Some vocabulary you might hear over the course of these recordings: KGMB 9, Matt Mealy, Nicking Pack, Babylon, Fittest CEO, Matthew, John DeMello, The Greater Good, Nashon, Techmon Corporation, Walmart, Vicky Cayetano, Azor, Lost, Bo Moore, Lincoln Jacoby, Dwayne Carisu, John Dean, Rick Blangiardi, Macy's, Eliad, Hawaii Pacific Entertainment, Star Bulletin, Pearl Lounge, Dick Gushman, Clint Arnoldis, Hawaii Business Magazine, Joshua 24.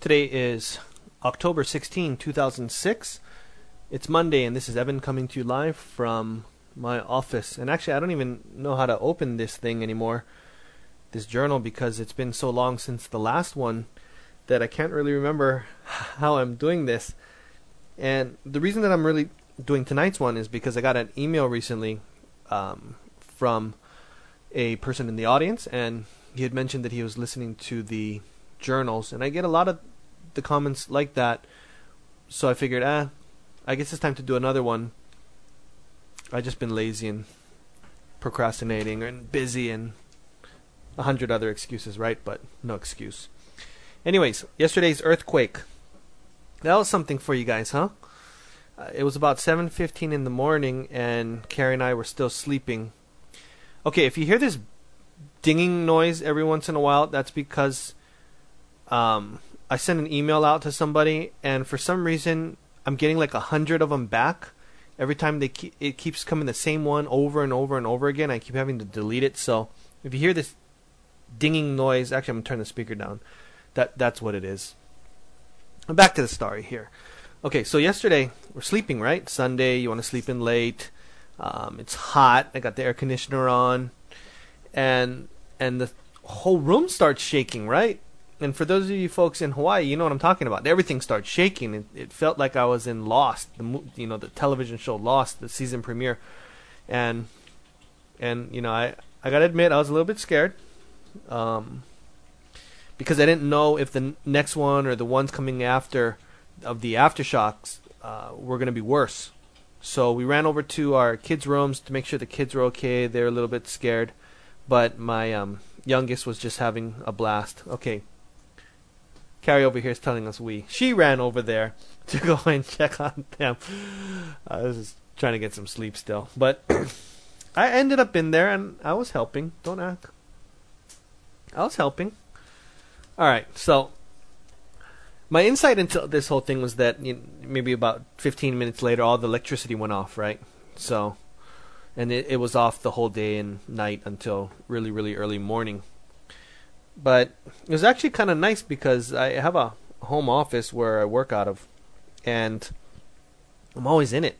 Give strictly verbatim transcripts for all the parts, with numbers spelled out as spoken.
Today is October sixteenth, two thousand six. It's Monday, and this is Evan coming to you live from my office. And actually, I don't even know how to open this thing anymore, this journal, because it's been so long since the last one that I can't really remember how I'm doing this. And the reason that I'm really doing tonight's one is because I got an email recently um, from a person in the audience, and he had mentioned that he was listening to the journals, and I get a lot of the comments like that, so I figured, ah, I guess it's time to do another one. I've just been lazy and procrastinating and busy and a hundred other excuses, right? But no excuse. Anyways, yesterday's earthquake. That was something for you guys, huh? Uh, it was about seven fifteen in the morning, and Carrie and I were still sleeping. Okay, if you hear this dinging noise every once in a while, that's because Um, I sent an email out to somebody, and for some reason, I'm getting like a hundred of them back. Every time they keep, it keeps coming the same one over and over and over again. I keep having to delete it. So if you hear this dinging noise, actually, I'm going to turn the speaker down. That That's what it is. Back to the story here. Okay, so yesterday, we're sleeping, right? Sunday, you want to sleep in late. Um, it's hot. I got the air conditioner on. And, and the whole room starts shaking, right? And for those of you folks in Hawaii, you know what I'm talking about. Everything starts shaking. It, it felt like I was in Lost, the you know the television show Lost, the season premiere, and and you know I I gotta admit I was a little bit scared, um, because I didn't know if the next one or the ones coming after of the aftershocks uh, were gonna be worse. So we ran over to our kids' rooms to make sure the kids were okay. They're a little bit scared, but my um, youngest was just having a blast. Okay. Carrie over here is telling us we. She ran over there to go and check on them. Uh, I was just trying to get some sleep still. But I ended up in there, and I was helping. Don't act. I was helping. All right, so my insight into this whole thing was that you know, maybe about fifteen minutes later, all the electricity went off, right? So, and it, it was off the whole day and night until really, really early morning. But it was actually kind of nice because I have a home office where I work out of, and I'm always in it.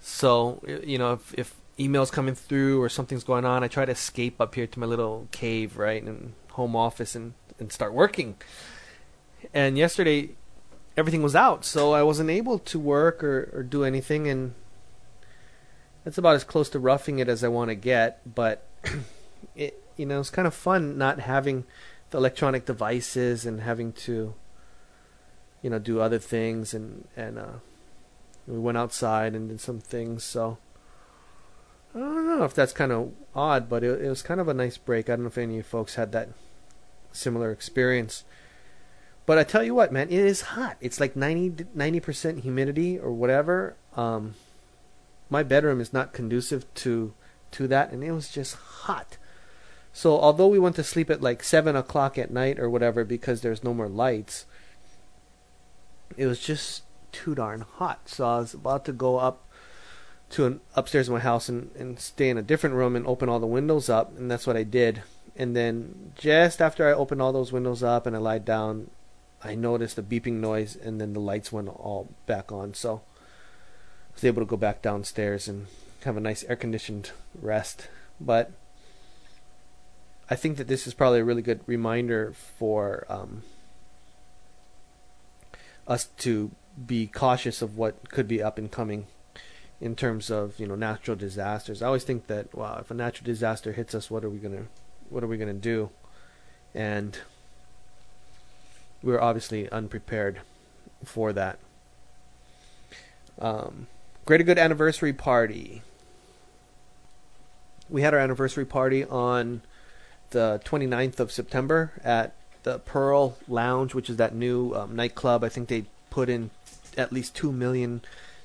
So, you know, if, if email's coming through or something's going on, I try to escape up here to my little cave, right, and home office and, and start working. And yesterday, everything was out, so I wasn't able to work or, or do anything, and that's about as close to roughing it as I want to get, but it... You know, it's kind of fun not having the electronic devices and having to, you know, do other things. And, and uh, we went outside and did some things. So I don't know if that's kind of odd, but it, it was kind of a nice break. I don't know if any of you folks had that similar experience. But I tell you what, man, it is hot. It's like ninety, ninety percent humidity or whatever. Um, my bedroom is not conducive to to that, and it was just hot. So although we went to sleep at like seven o'clock at night or whatever because there's no more lights, it was just too darn hot. So I was about to go up to an upstairs in my house and, and stay in a different room and open all the windows up, and that's what I did. And then just after I opened all those windows up and I lied down, I noticed a beeping noise, and then the lights went all back on. So I was able to go back downstairs and have a nice air-conditioned rest. But I think that this is probably a really good reminder for um, us to be cautious of what could be up and coming in terms of, you know, natural disasters. I always think that, wow, if a natural disaster hits us, what are we gonna, what are we gonna do? And we're obviously unprepared for that. Um, Greater Good anniversary party. We had our anniversary party on the twenty-ninth of September at the Pearl Lounge, which is that new um, nightclub. I think they put in at least two million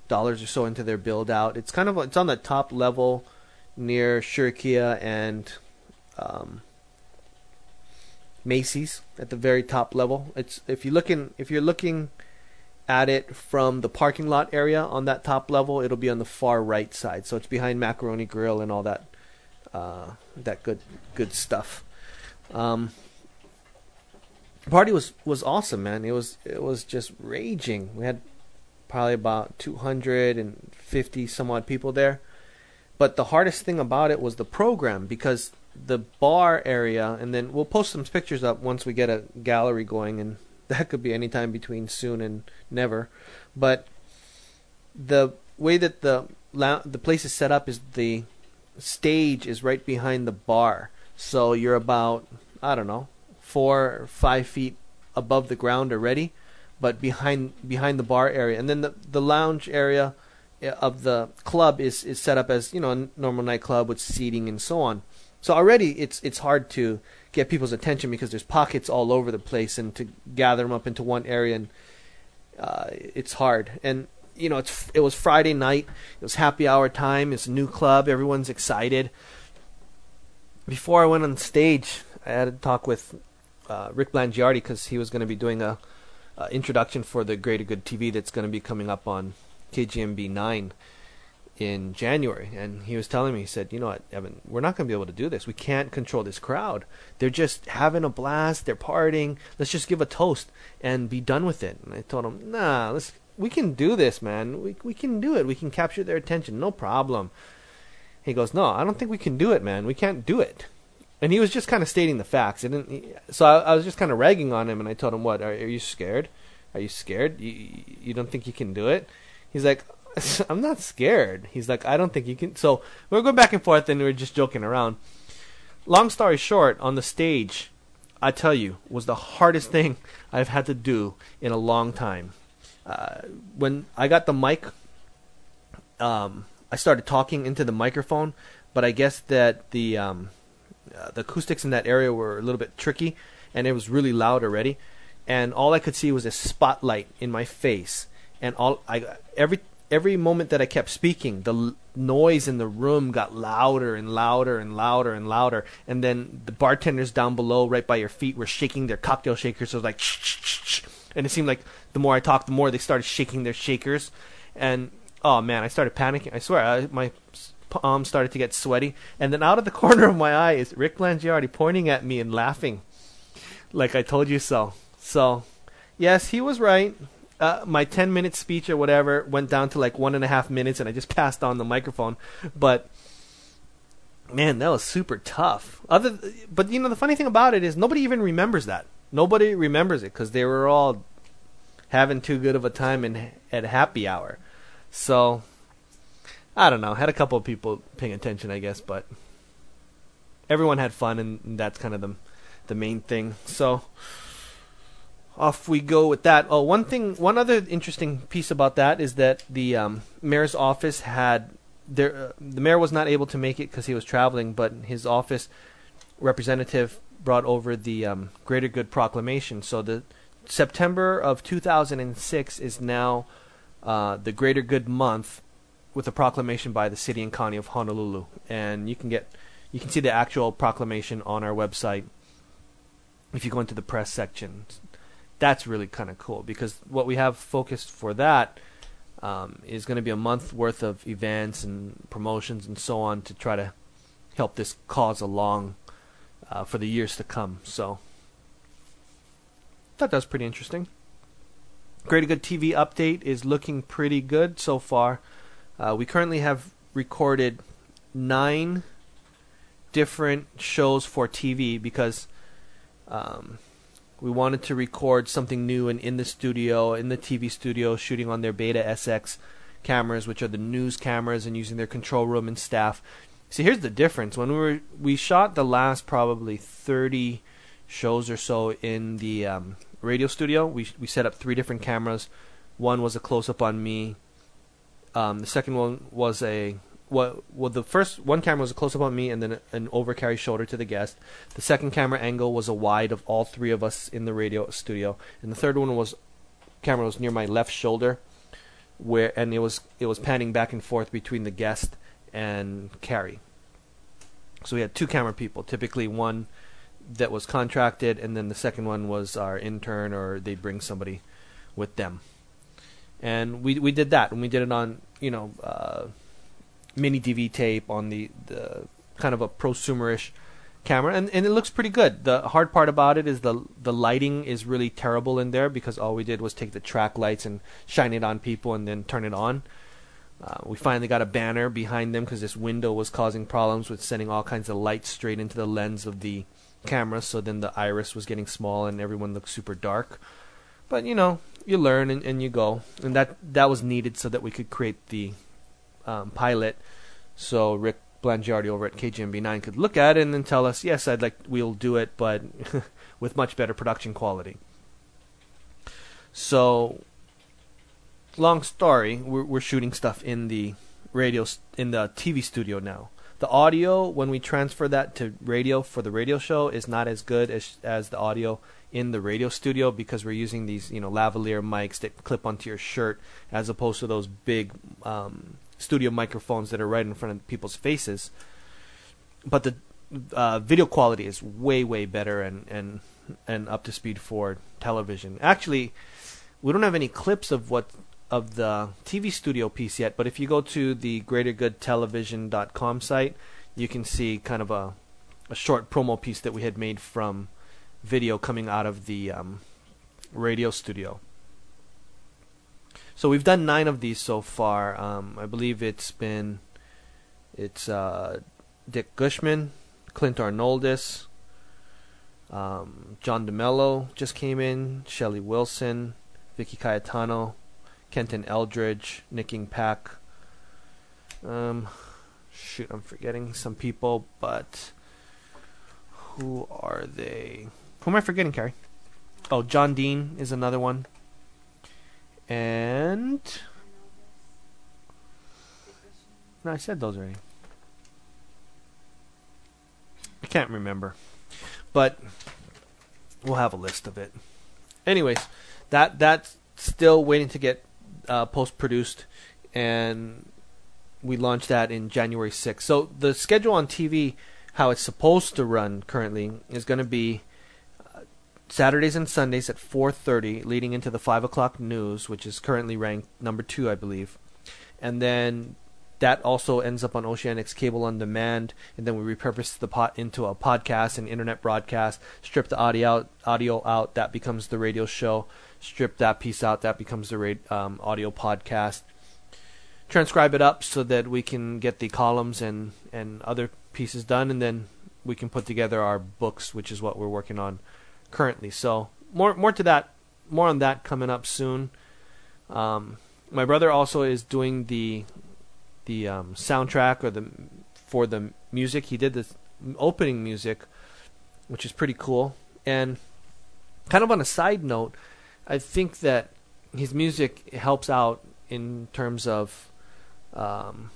dollars or so into their build-out. It's kind of it's on the top level near Shurikia and um, Macy's at the very top level. It's if you looking if you're looking at it from the parking lot area on that top level, it'll be on the far right side. So it's behind Macaroni Grill and all that uh, that good good stuff. Um, the party was, was awesome, man. It was it was just raging. We had probably about two hundred fifty some odd people there. But the hardest thing about it was the program, because the bar area, and then we'll post some pictures up once we get a gallery going, and that could be any time between soon and never. But the way that the the place is set up is the stage is right behind the bar. So you're about, I don't know, four or five feet above the ground already, but behind behind the bar area. And then the, the lounge area of the club is, is set up as, you know, a normal nightclub with seating and so on. So already it's it's hard to get people's attention because there's pockets all over the place, and to gather them up into one area, and uh, it's hard. And, you know, it's it was Friday night. It was happy hour time. It's a new club. Everyone's excited. Before I went on stage, I had a talk with uh, Rick Blangiardi, because he was going to be doing a, a introduction for the Greater Good T V that's going to be coming up on K G M B nine in January. And he was telling me, he said, you know what, Evan, we're not going to be able to do this. We can't control this crowd. They're just having a blast. They're partying. Let's just give a toast and be done with it. And I told him, nah, let's, we can do this, man. We we can do it. We can capture their attention. No problem. He goes, no, I don't think we can do it, man. We can't do it. And he was just kind of stating the facts. It didn't, he, so I, I was just kind of ragging on him, and I told him, what, are, are you scared? Are you scared? You, you don't think you can do it? He's like, I'm not scared. He's like, I don't think you can. So we were going back and forth, and we were just joking around. Long story short, on the stage, I tell you, was the hardest thing I've had to do in a long time. Uh, when I got the mic, um, I started talking into the microphone, but I guess that the um, uh, the acoustics in that area were a little bit tricky, and it was really loud already. And all I could see was a spotlight in my face. And all I every every moment that I kept speaking, the l- noise in the room got louder and louder and louder and louder. And then the bartenders down below, right by your feet, were shaking their cocktail shakers. So it was like, shh, shh, shh. And it seemed like the more I talked, the more they started shaking their shakers. And oh man, I started panicking. I swear, I, my palms started to get sweaty. And then out of the corner of my eye is Rick Blangiardi pointing at me and laughing, like I told you so. So, yes, he was right. Uh, my ten-minute speech or whatever went down to like one and a half minutes, and I just passed on the microphone. But man, that was super tough. Other, th- but you know, the funny thing about it is nobody even remembers that. Nobody remembers it because they were all having too good of a time and at happy hour. So I don't know. Had a couple of people paying attention, I guess, but everyone had fun, and that's kind of the the main thing. So. Off we go with that. Oh, one thing, one other interesting piece about that is that the um, mayor's office had their, uh, the mayor was not able to make it because he was traveling, but his office representative brought over the um, Greater Good Proclamation. So the September of two thousand six is now uh, the Greater Good Month, with a proclamation by the City and County of Honolulu, and you can get you can see the actual proclamation on our website if you go into the press section. That's really kind of cool, because what we have focused for that um, is going to be a month worth of events and promotions and so on to try to help this cause along uh, for the years to come. So I thought that was pretty interesting. Greater Good T V update is looking pretty good so far. Uh, we currently have recorded nine different shows for T V because... Um, We wanted to record something new and in the studio, in the T V studio, shooting on their Beta S X cameras, which are the news cameras, and using their control room and staff. See, here's the difference. When we were, we shot the last probably thirty shows or so in the um, radio studio, we we set up three different cameras. One was a close-up on me. Um, the second one was a Well, well, the first one camera was a close-up on me and then an over-carry shoulder to the guest. The second camera angle was a wide of all three of us in the radio studio. And the third one was camera was near my left shoulder, where and it was it was panning back and forth between the guest and Carrie. So we had two camera people, typically one that was contracted, and then the second one was our intern, or they'd bring somebody with them. And we we did that, and we did it on, you know, uh, mini D V tape on the, the kind of a prosumerish camera, and, and it looks pretty good. The hard part about it is the the lighting is really terrible in there, because all we did was take the track lights and shine it on people and then turn it on. Uh, we finally got a banner behind them because this window was causing problems with sending all kinds of light straight into the lens of the camera, so then the iris was getting small and everyone looked super dark. But, you know, you learn and, and you go. And that, that was needed so that we could create the um, pilot, so Rick Blangiardi over at K G M B nine could look at it and then tell us, yes, I'd like we'll do it, but with much better production quality. So, long story, we're, we're shooting stuff in the radio in the T V studio now. The audio, when we transfer that to radio for the radio show, is not as good as as the audio in the radio studio, because we're using these, you know, lavalier mics that clip onto your shirt, as opposed to those big um, studio microphones that are right in front of people's faces. But the uh, video quality is way, way better and, and and up to speed for television. Actually, we don't have any clips of what of the T V studio piece yet, but if you go to the greater good television dot com site, you can see kind of a, a short promo piece that we had made from video coming out of the um, radio studio. So we've done nine of these so far. Um, I believe it's been it's uh, Dick Gushman, Clint Arnoldis, um, John DeMello just came in, Shelley Wilson, Vicky Cayetano, Kenton Eldridge, Nicking Pack. Um, shoot, I'm forgetting some people, but who are they? Who am I forgetting, Carrie? Oh, John Dean is another one. And no, I said those already. I can't remember, but we'll have a list of it. Anyways, that that's still waiting to get Uh, post-produced, and we launched that in January sixth. So the schedule on T V, how it's supposed to run currently, is going to be uh, Saturdays and Sundays at four thirty, leading into the five o'clock news, which is currently ranked number two, I believe. And then that also ends up on Oceanics Cable On Demand, and then we repurpose the pot into a podcast, an internet broadcast, strip the audio out, audio out, that becomes the radio show. Strip that piece out, that becomes the radio, um, audio podcast. Transcribe it up so that we can get the columns and, and other pieces done, and then we can put together our books, which is what we're working on currently. So more more to that, more on that coming up soon. Um, my brother also is doing the the um, soundtrack or the for the music. He did the opening music, which is pretty cool. And kind of on a side note, I think that his music helps out in terms of um,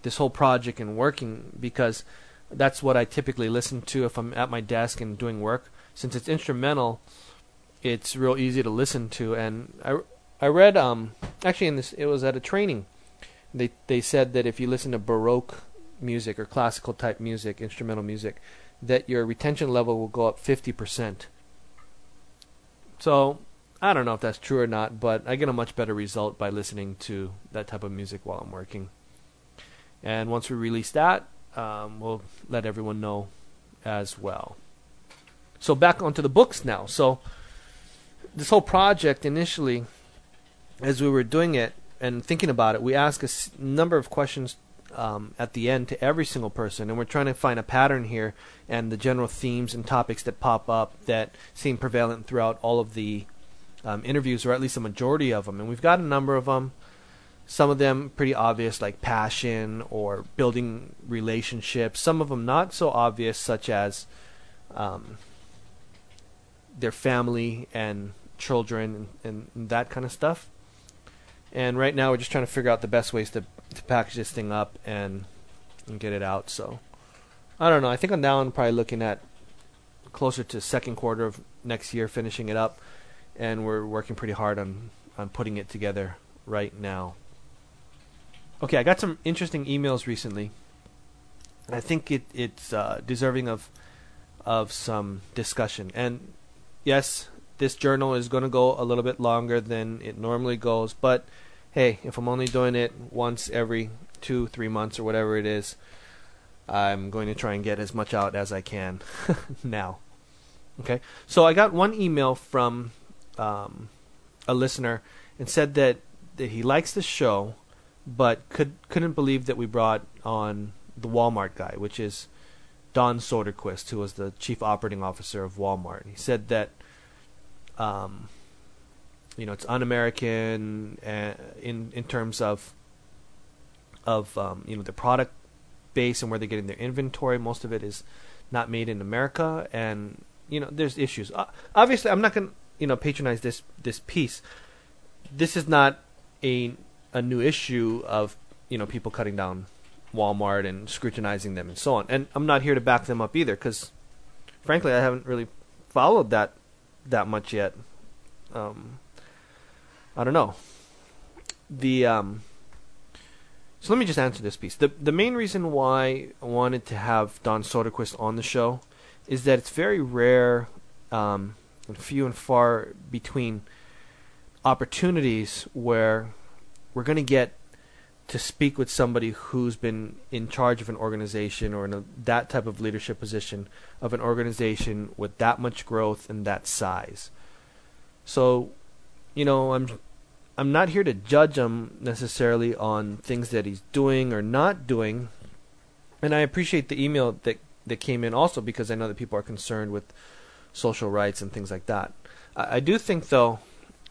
this whole project and working, because that's what I typically listen to if I'm at my desk and doing work. Since it's instrumental, it's real easy to listen to. And I, I read um, actually in this it was at a training. They they said that if you listen to Baroque music or classical type music, instrumental music, that your retention level will go up fifty percent. So I don't know if that's true or not, but I get a much better result by listening to that type of music while I'm working. And once we release that, um, we'll let everyone know as well. So back onto the books now. So this whole project initially, as we were doing it and thinking about it, we asked a number of questions um, at the end to every single person, and we're trying to find a pattern here and the general themes and topics that pop up that seem prevalent throughout all of the um, interviews, or at least a majority of them. And we've got a number of them, some of them pretty obvious, like passion or building relationships, some of them not so obvious, such as um, their family and children and, and that kind of stuff. And right now we're just trying to figure out the best ways to, to package this thing up and, and get it out. So I don't know. I think I'm down probably looking at closer to second quarter of next year, finishing it up. And we're working pretty hard on, on putting it together right now. Okay, I got some interesting emails recently. I think it, it's uh, deserving of of some discussion. And yes, this journal is going to go a little bit longer than it normally goes. But hey, if I'm only doing it once every two, three months or whatever it is, I'm going to try and get as much out as I can now. Okay, so I got one email from um, a listener and said that, that he likes the show, but could, couldn't believe that we brought on the Walmart guy, which is Don Soderquist, who was the chief operating officer of Walmart. He said that, um, you know, it's un-American in in terms of of um, you know, the product base and where they're getting their inventory. Most of it is not made in America, and you know, there's issues. Uh, obviously, I'm not gonna you know patronize this this piece. This is not a a new issue of you know people cutting down Walmart and scrutinizing them and so on. And I'm not here to back them up either, because frankly I haven't really followed that that much yet. Um, I don't know. The um, so let me just answer this piece. The the main reason why I wanted to have Don Soderquist on the show is that it's very rare um, and few and far between opportunities where we're going to get to speak with somebody who's been in charge of an organization or in a, that type of leadership position of an organization with that much growth and that size. So, you know, I'm I'm not here to judge him necessarily on things that he's doing or not doing. And I appreciate the email that, that came in also, because I know that people are concerned with social rights and things like that. I, I do think, though,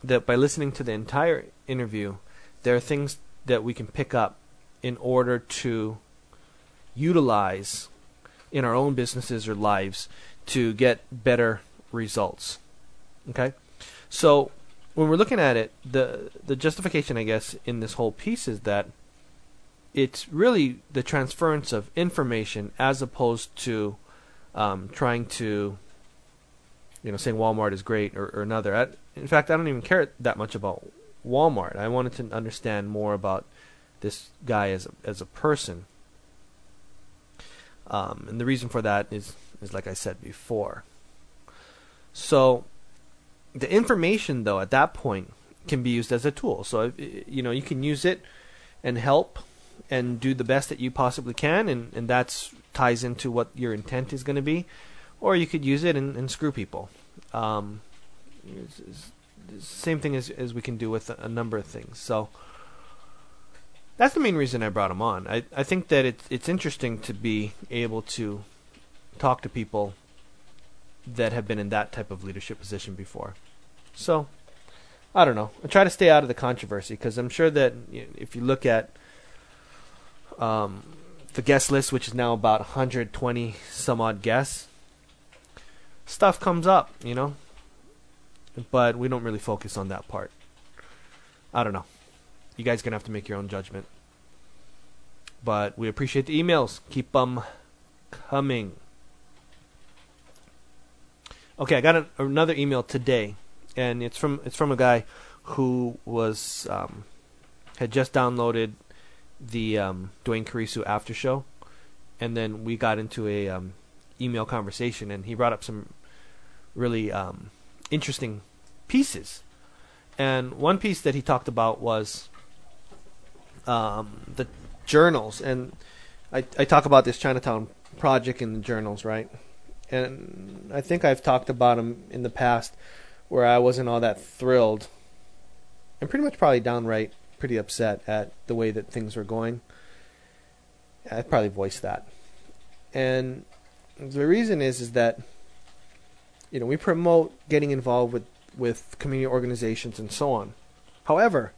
that by listening to the entire interview, there are things that we can pick up in order to utilize in our own businesses or lives to get better results. Okay? So when we're looking at it, the the justification, I guess, in this whole piece is that it's really the transference of information as opposed to um, trying to, you know, saying Walmart is great or, or another. I, in fact, I don't even care that much about Walmart. I wanted to understand more about this guy as a, as a person, um, and the reason for that is is like I said before. So the information, though, at that point can be used as a tool. So you know you can use it and help and do the best that you possibly can, and and that's ties into what your intent is going to be, or you could use it and, and screw people. Um, it's, it's, same thing as, as we can do with a, a number of things. So that's the main reason I brought him on. I, I think that it's, it's interesting to be able to talk to people that have been in that type of leadership position before. So I don't know. I try to stay out of the controversy, because I'm sure that if you look at um, the guest list, which is now about one hundred twenty some odd guests, stuff comes up, you know. But we don't really focus on that part. I don't know. You guys are going to have to make your own judgment. But we appreciate the emails. Keep them coming. Okay, I got an, another email today. And it's from it's from a guy who was um, had just downloaded the um, Dwayne Carisu after show. And then we got into a um, email conversation. And he brought up some really... Um, interesting pieces, and one piece that he talked about was um, the journals, and I, I talk about this Chinatown project in the journals, right? And I think I've talked about them in the past, where I wasn't all that thrilled, and pretty much probably downright pretty upset at the way that things were going. I probably voiced that, and the reason is is that you know, we promote getting involved with, with community organizations and so on. However,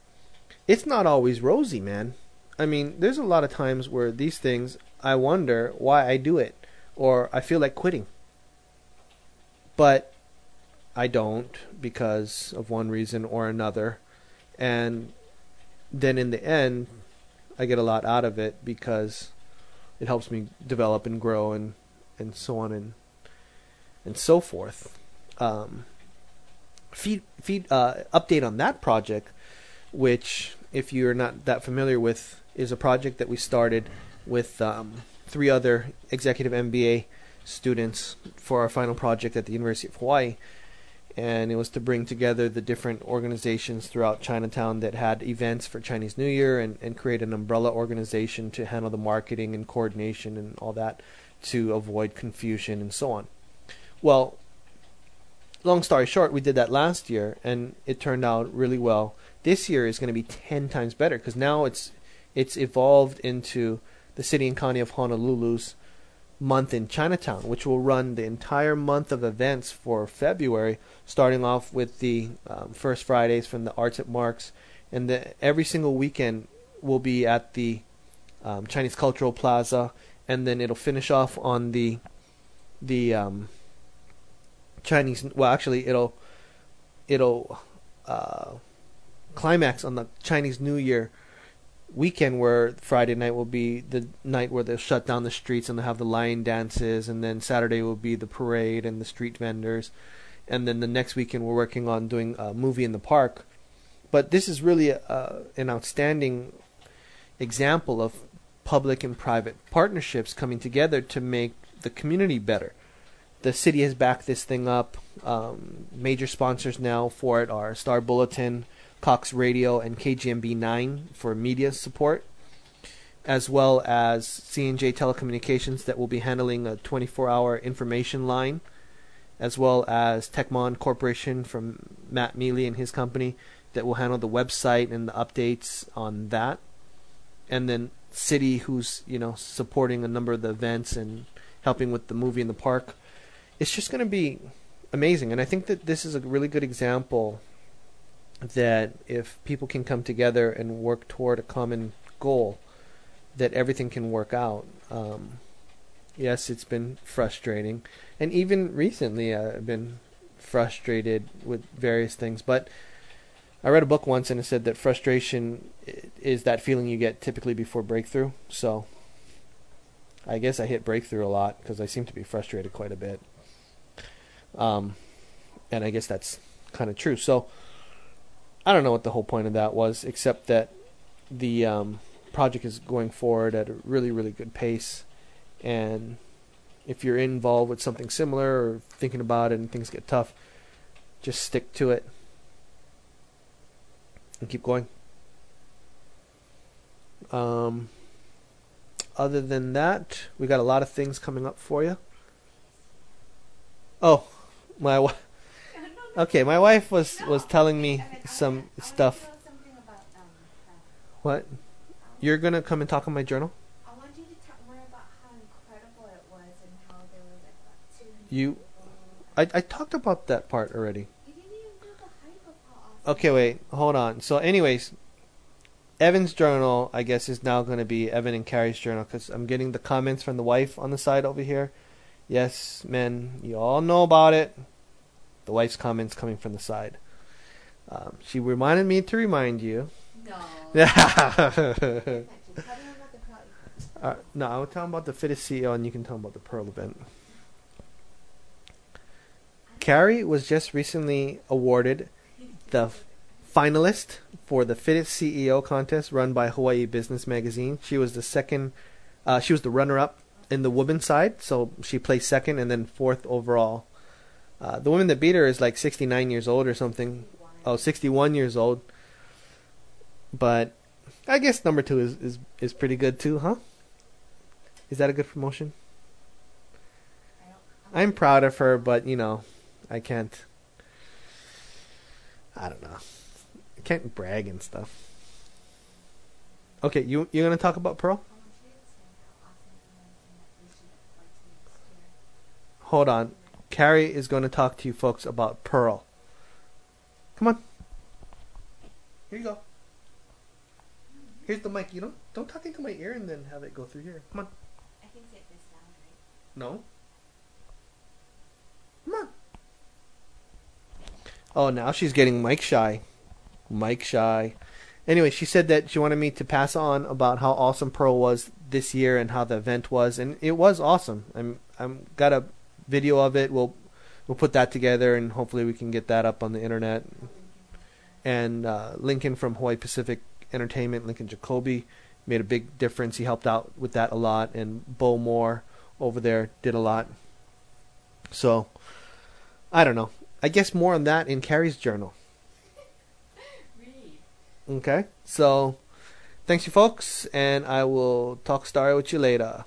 it's not always rosy, man. I mean, there's a lot of times where these things, I wonder why I do it, or I feel like quitting. But I don't, because of one reason or another. And then in the end, I get a lot out of it because it helps me develop and grow and, and so on and and so forth. Um, feed feed uh, update on that project, which if you're not that familiar with, is a project that we started with um, three other executive M B A students for our final project at the University of Hawaii. And it was to bring together the different organizations throughout Chinatown that had events for Chinese New Year and, and create an umbrella organization to handle the marketing and coordination and all that to avoid confusion and so on. Well, long story short, we did that last year and it turned out really well. This year is going to be ten times better because now it's it's evolved into the city and county of Honolulu's month in Chinatown, which will run the entire month of events for February, starting off with the um, first Fridays from the Arts at Marks, and the, every single weekend will be at the um, Chinese Cultural Plaza, and then it'll finish off on the the um, Chinese. Well, actually, it'll it'll uh, climax on the Chinese New Year weekend, where Friday night will be the night where they'll shut down the streets and they'll have the lion dances, and then Saturday will be the parade and the street vendors, and then the next weekend we're working on doing a movie in the park. But this is really a, a, an outstanding example of public and private partnerships coming together to make the community better. The city has backed this thing up. Um, major sponsors now for it are Star Bulletin, Cox Radio, and K G M B nine for media support, as well as C N J Telecommunications that will be handling a twenty-four hour information line, as well as Techmon Corporation from Matt Mealy and his company that will handle the website and the updates on that, and then Citi, who's, you know, supporting a number of the events and helping with the movie in the park. It's just going to be amazing, and I think that this is a really good example that if people can come together and work toward a common goal, that everything can work out. Um, yes, it's been frustrating. And even recently I've been frustrated with various things. But I read a book once and it said that frustration is that feeling you get typically before breakthrough. So I guess I hit breakthrough a lot because I seem to be frustrated quite a bit. Um, and I guess that's kind of true. So I don't know what the whole point of that was, except that the um, project is going forward at a really, really good pace. And if you're involved with something similar or thinking about it and things get tough, just stick to it and keep going. Um, other than that, we got a lot of things coming up for you. Oh, my wife. Okay, my wife was, was telling me some stuff. What? You're going to come and talk on my journal? I want you to talk more about how incredible it was and how there were like two hundred You, I, I talked about that part already. You didn't even know the hype of how awesome. Okay, wait, hold on. So anyways, Evan's journal, I guess, is now going to be Evan and Carrie's journal because I'm getting the comments from the wife on the side over here. Yes, men, you all know about it. The wife's comments coming from the side. Um, she reminded me to remind you. No. uh, no, I was talking about the fittest C E O, and you can tell them about the Pearl event. Carrie was just recently awarded the finalist for the fittest C E O contest run by Hawaii Business Magazine. She was the second. Uh, she was the runner-up in the women's side, so she placed second and then fourth overall. Uh, the woman that beat her is like sixty-nine years old or something. Oh, sixty-one years old. But I guess number two is, is, is pretty good too, huh? Is that a good promotion? I'm proud of her, but, you know, I can't. I don't know. I can't brag and stuff. Okay, you, you're going to talk about Pearl? Hold on. Carrie is going to talk to you folks about Pearl. Come on. Here you go. Here's the mic. You don't don't talk into my ear and then have it go through here. Come on. I can get this sound, right? No. Come on. Oh, now she's getting mic shy. Mic shy. anyway, she said that she wanted me to pass on about how awesome Pearl was this year and how the event was, and it was awesome. I'm I'm got a video of it. We'll we'll put that together, and hopefully we can get that up on the internet. And uh, Lincoln from Hawaii Pacific Entertainment, Lincoln Jacoby, made a big difference. He helped out with that a lot, and Bo Moore over there did a lot. So, I don't know. I guess more on that in Carrie's journal. Okay, so thanks you folks, and I will talk story with you later.